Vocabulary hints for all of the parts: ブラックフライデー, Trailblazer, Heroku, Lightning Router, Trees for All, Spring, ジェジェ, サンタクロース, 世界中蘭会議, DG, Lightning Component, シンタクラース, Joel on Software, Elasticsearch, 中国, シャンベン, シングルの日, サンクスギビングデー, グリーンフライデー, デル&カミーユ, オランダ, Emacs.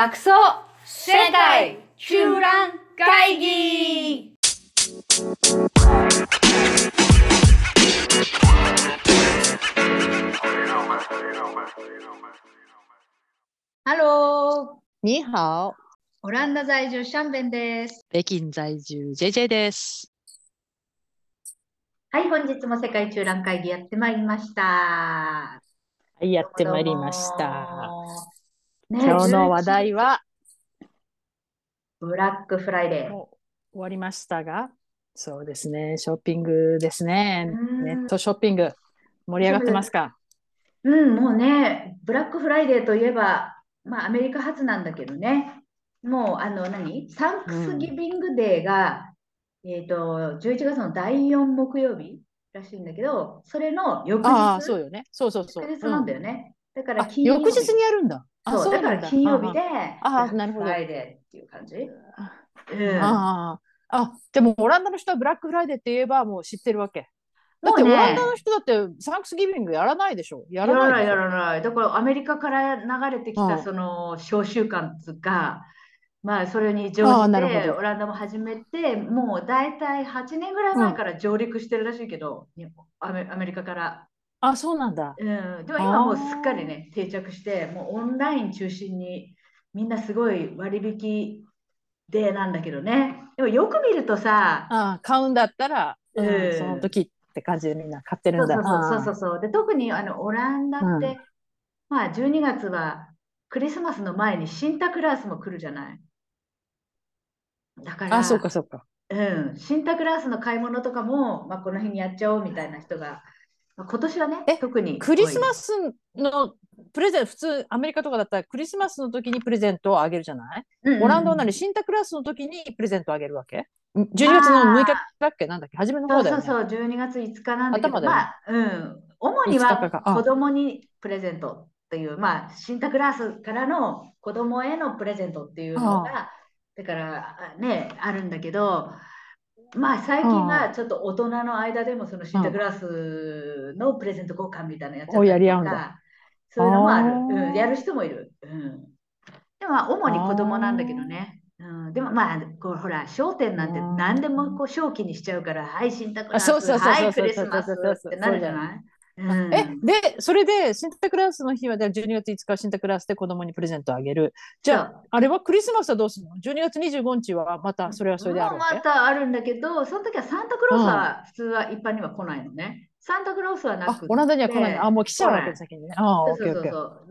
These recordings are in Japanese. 爆走世界中覧会議。ハロー。你好。オランダ在住シャンベンです。北京在住ジェジェです。はい、本日も世界中覧会議やってまいりました。はい、やってまいりました。ね、今日の話題はブラックフライデー終わりましたが、そうですね、ショッピングですね。ネットショッピング盛り上がってますか？うん、もうね、ブラックフライデーといえば、まあ、アメリカ発なんだけどね、もうサンクスギビングデーが、11月の第4木曜日らしいんだけど、それの翌日、あ、そうよね、そう翌日なんだよね、だから金曜日、翌日にやるんだ。そうだから金曜日でフライデーっていう感じ、うん、でもオランダの人はブラックフライデーって言えばもう知ってるわけだって、ね、オランダの人だってサンクスギビングやらないでしょ。やらないだからアメリカから流れてきたその小習慣が、まあ、それに乗じてオランダも始めて、もうだいたい8年ぐらい前から上陸してるらしいけど、うん、アメリカから。あ、そうなんだ。うん、でも今もうすっかりね、定着して、もうオンライン中心にみんなすごい割引でなんだけどね。でもよく見るとさ、買うんだったら、その時って感じでみんな買ってるんだ。そう。で、特にオランダって、まあ12月はクリスマスの前にシンタクラースも来るじゃない。だから、そうか。うん、シンタクラースの買い物とかも、まあ、この辺にやっちゃおうみたいな人が。今年はね、特にクリスマスのプレゼント、普通アメリカとかだったらクリスマスの時にプレゼントをあげるじゃない、オランダはなりシンタクラースの時にプレゼントをあげるわけ。12月の6日だっけ、なんだっけ、初めの方だよね。そう、12月5日なんだけど、まあ、主には子供にプレゼントっていう、まあ、シンタクラースからの子供へのプレゼントっていうのが、だからね、あるんだけど、まあ、最近はちょっと大人の間でもそのシンタクラスのプレゼント交換みたいなやつをやり合うんだ。そういうのもある。やる人もいる。でも主に子供なんだけどね。でもまあこうほら商店なんて何でもこう正気にしちゃうから、はいシンタクラス、はいクリスマスってなるじゃない。でそれでシンタクラスの日は12月5日はシンタクラスで子供にプレゼントあげる。じゃああれはクリスマスはどうするの ?12 月25日はまたそれはそれである。またあるんだけど、その時はサンタクロースは普通は一般には来ないのね。サンタクロースはなくて。オランダには来ない。もう来ちゃうわけ先にね。そう。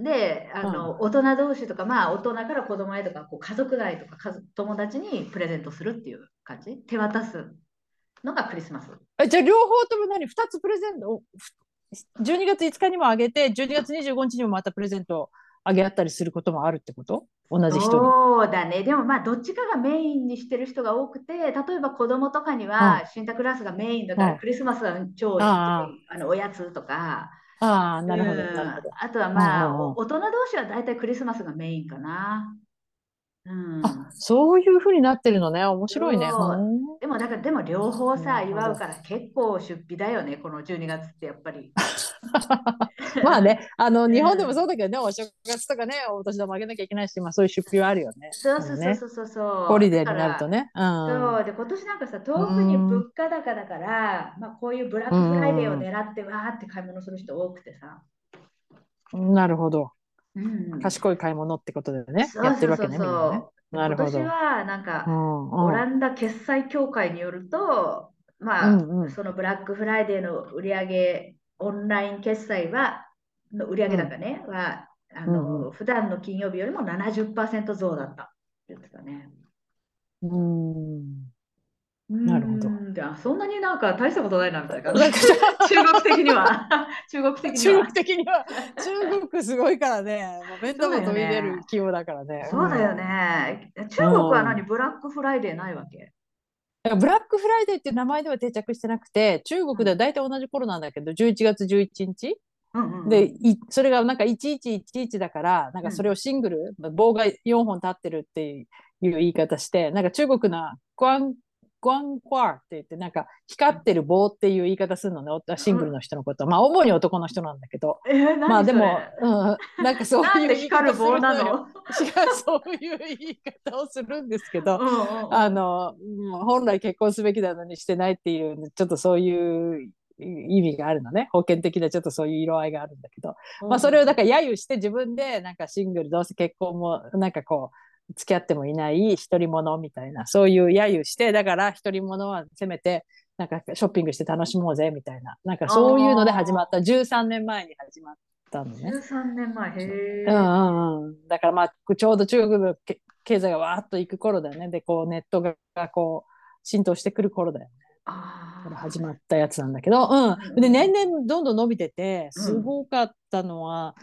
で、大人同士とか、まあ大人から子供へとか、こう家族内とか友達にプレゼントするっていう感じ。手渡すのがクリスマス。じゃあ両方とも2つプレゼントを12月5日にもあげて、12月25日にもまたプレゼントをあげあったりすることもあるってこと？同じ人に。そうだね。でもまあどっちかがメインにしてる人が多くて、例えば子供とかにはシンタクラスがメインだから、クリスマスは超おやつとか。なるほど。あとはまあ大人同士は大体クリスマスがメインかな。そういうふうになってるのね。面白いね。でも両方さ祝うから結構出費だよね、この12月ってやっぱり。まあね、日本でもそうだけどね、お正月とかね、お年玉あげなきゃいけないし、まあ、そういう出費はあるよね。そう。ホリデーになるとね。そうで、今年なんかさ、特に物価高だから、まあ、こういうブラックフライデーを狙ってわーって買い物する人多くてさ。なるほど。賢い買い物ってことでね、やってるわけね。なるほど。今年はなんか、オランダ決済協会によると、まあ、そのブラックフライデーの売り上げ、オンライン決済の売上高ね、は普段の金曜日よりも 70% 増だったって言ってたね。なるほど。そんなになんか大したことないなみたいな。中国的には中国すごいからね。弁当が飛び出る規模だからね。そうだよね。中国はブラックフライデーないわけ？ブラックフライデーっていう名前では定着してなくて、中国では大体同じ頃なんだけど、11月11日、でそれがなんか1111だから、なんかそれをシングル、棒が4本立ってるっていう言い方して、なんか中国な光花って言ってなんか光ってる棒っていう言い方するのね、シングルの人のこと、まあ主に男の人なんだけど、まあでも、なんかそういう言い方するのよ。そういう言い方をするんですけど、本来結婚すべきなのにしてないっていうちょっとそういう意味があるのね、封建的でちょっとそういう色合いがあるんだけど、まあそれをだから揶揄して自分でなんかシングルどうせ結婚もなんかこう付き合ってもいない独り者みたいな、そういう揶揄して、だから独り者はせめてなんかショッピングして楽しもうぜみたいな、なんかそういうので始まった、13年前に始まったのね。13年前、へー、だからまあちょうど中国の経済がわーっといく頃だよね。でこうネットがこう浸透してくる頃だよね。から始まったやつなんだけど、で年々どんどん伸びてて、すごかったのは、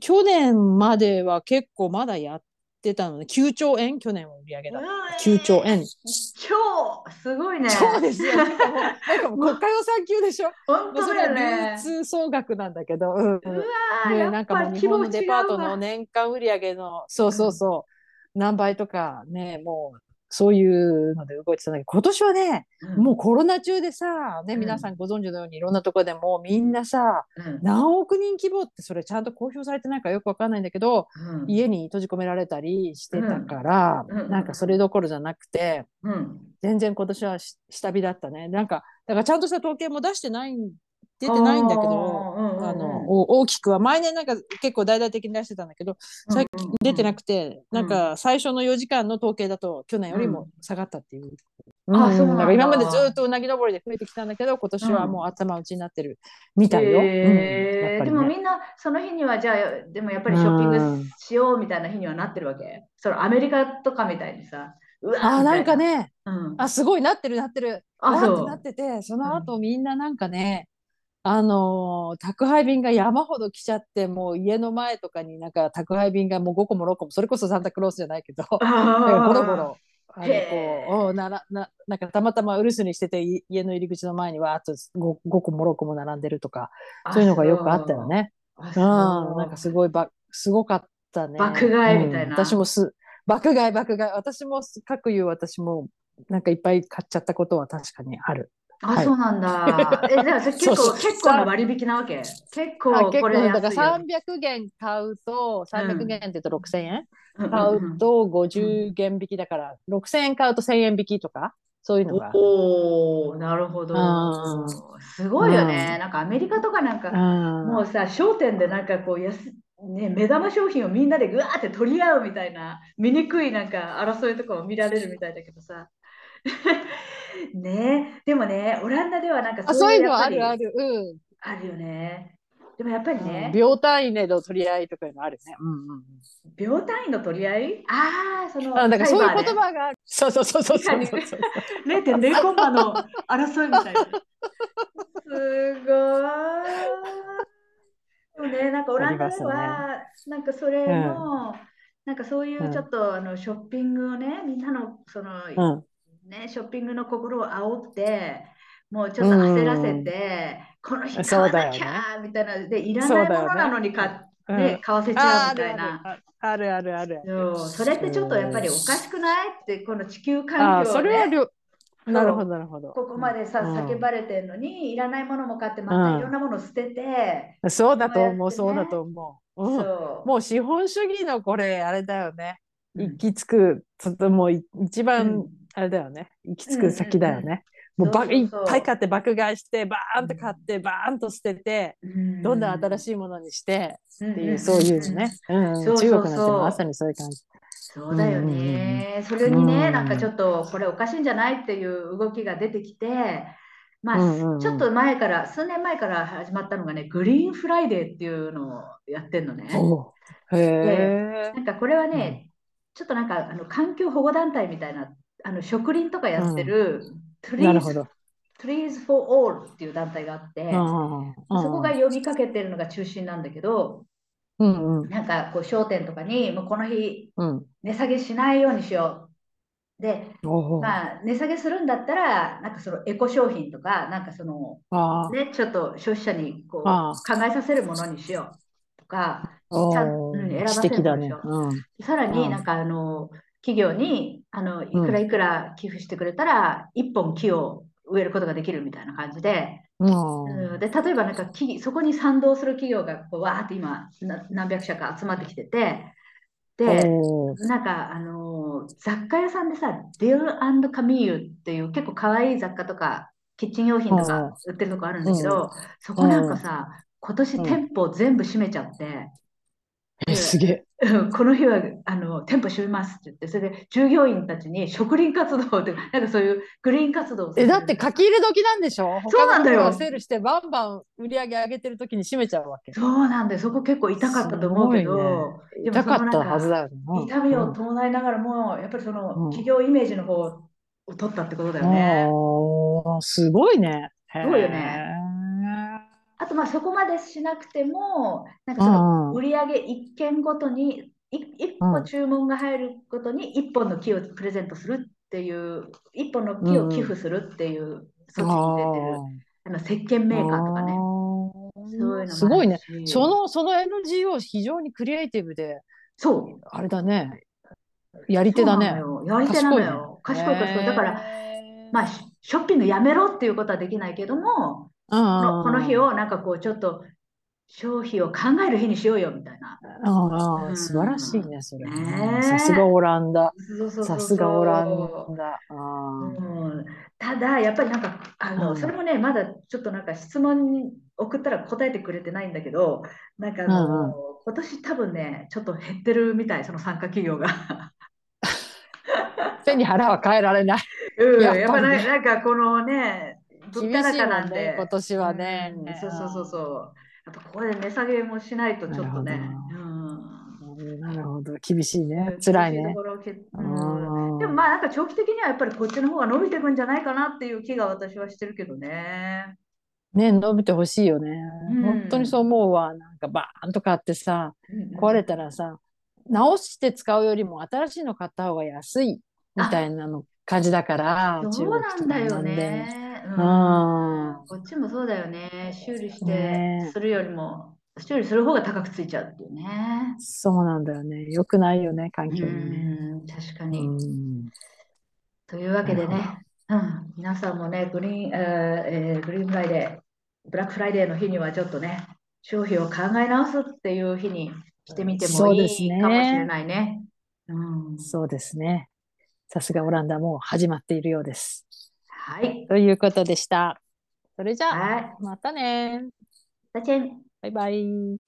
去年までは結構まだやってたので、9兆円去年は売り上げだった、9兆円超すごいね。そうですよ、なんかもう国会予算級でしょ。本当だよね、まあ、それは流通総額なんだけど、なんかもう日本のデパートの年間売り上げの何倍とかね、もうそういうので動いてたんだけど、今年はね、もうコロナ中でさ、皆さんご存知のようにいろんなところでもうみんなさ、何億人規模って、それちゃんと公表されてないからよくわかんないんだけど、家に閉じ込められたりしてたから、なんかそれどころじゃなくて、全然今年は下火だったね。なんかだからちゃんとした統計も出てないんだけど、大きくは毎年なんか結構大々的に出してたんだけど、最近出てなくて、なんか最初の4時間の統計だと去年よりも下がったっていう、今までずっとうなぎ登りで増えてきたんだけど、今年はもう頭打ちになってるみたいよ。でもみんなその日には、じゃあでもやっぱりショッピングしようみたいな日にはなってるわけ。それアメリカとかみたいにさ、なんかね、すごいなってるなってて、その後みんななんかね、宅配便が山ほど来ちゃって、もう家の前とかになんか宅配便がもう5個も6個も、それこそサンタクロースじゃないけど、ゴロゴロなんかたまたま留守にしてて、家の入り口の前にわーっと 5個も6個も並んでるとか、そういうのがよくあったよね。なんかすごかったね。爆買いみたいな、私も爆買い、私も各言う、私もなんかいっぱい買っちゃったことは確かにある。そうなんだ。じゃあ結構な割引なわけ。結構これだから300元買うと、300元って言うと6000円買うと50元引きだから、6000円買うと1000円引きとか、そういうのが。おー、なるほど。すごいよね。なんかアメリカとかなんかもうさ、商店でなんかこう目玉商品をみんなでぐわーって取り合うみたいな、醜いなんか争いとかを見られるみたいだけどさ。ね、でもね、オランダではなんかそういうのあるある、あるよね。でもやっぱりね、秒単位の取り合いとかもあるね。秒単位の取り合い、そのなんかそういう言葉がある。そう 0.0 コンマの争いみたいな。すごい。でもね、なんかオランダでは、なんかそれの、なんかそういうちょっとショッピングをね、みんなのそのね、ショッピングの心を煽って、もうちょっと焦らせて、この日買わなきゃみたいな、でいらないものなのに買って買わせちゃうみたいな。あるあるある。それってちょっとやっぱりおかしくないって、この地球環境をね、なるほどなるほど、ここまでさ叫ばれてるのに、いらないものも買って、またいろんなものを捨てて。そうだと思う、そうだと思う。もう資本主義のこれあれだよね、行き着く、ちょっともう一番あれだよね、行き着く先だよね。もういっぱい買って爆買いして、バーンと買ってバーンと捨てて、どんどん新しいものにしてっていう、そういうね、中国なんてまさにそういう感じ。そうだよね。それにね、なんかちょっとこれおかしいんじゃないっていう動きが出てきて、まあちょっと前から、数年前から始まったのがね、グリーンフライデーっていうのをやってんのね。へえ。なんかこれはね、ちょっとなんか環境保護団体みたいな、植林とかやってる Trees for All っていう団体があって、そこが呼びかけてるのが中心なんだけど、なんかこう商店とかに、もうこの日値下げしないようにしようで、まあ値下げするんだったら、なんかそのエコ商品とか、なんかそのね、ちょっと消費者にこう考えさせるものにしようとか、選ばせるものにしよう。さらになんか企業にいくらいくら寄付してくれたら、1本木を植えることができるみたいな感じで、で例えばなんかそこに賛同する企業がこうわーって今何百社か集まってきてて、でなんか雑貨屋さんでさ、デル&カミーユっていう結構かわいい雑貨とかキッチン用品とか売ってるとこあるんだけど、そこなんかさ、今年店舗全部閉めちゃって、すげえこの日は店舗閉めますって言って、それで従業員たちに植林活動ってなんかそういうグリーン活動をだって書き入れ時なんでしょ。そうなんだよ。他の人がセールしてバンバン売り上げ上げてる時に閉めちゃうわけ。そうなんだよ。そこ結構痛かったと思うけど、ね、痛かったはずだよ、ね、痛みを伴いながらも、やっぱりその企業イメージの方を取ったってことだよね、すごいね。すごいよね。あとまあそこまでしなくても、なんかその売り上げ1件ごとに、1個注文が入るごとに1本の木をプレゼントするっていう、1本の木を寄付するっていう措置に出てる、石鹸メーカーとかね。そういうのすごいね。その NGO 非常にクリエイティブで、そうあれだね、やり手だね。やり手なのよ。賢い。だから、まあ、ショッピングやめろっていうことはできないけども、この日をなんかこうちょっと消費を考える日にしようよみたいな。素晴らしいねそれね。さすがオランダ。さすがオランダ。ただやっぱりなんかそれもね、まだちょっとなんか質問に送ったら答えてくれてないんだけど、なんか今年多分ねちょっと減ってるみたい、その参加企業が。背に腹は変えられない。やっぱりなんかこのね。厳しいもんね今年はね、そうやっぱここで値下げもしないとちょっとね、なるほど、厳しいね、辛いね。でもまあなんか長期的にはやっぱりこっちの方が伸びていくんじゃないかなっていう気が私はしてるけどね。ね、伸びてほしいよね、本当にそう思うわ。なんかバーンと買ってさ、壊れたらさ直して使うよりも新しいの買った方が安いみたいなの感じだから。そうなんだよね。こっちもそうだよね。修理してするよりも、修理する方が高くついちゃうっていうね。そうなんだよね。よくないよね、環境にね。確かに。というわけでね、皆さんもね、グリーンフライデー、ブラックフライデーの日にはちょっとね、商品を考え直すっていう日にしてみてもいいかもしれないね。そうですね。さすがオランダ、もう始まっているようです。はい、ということでした。それじゃあ、またね。バイバイ。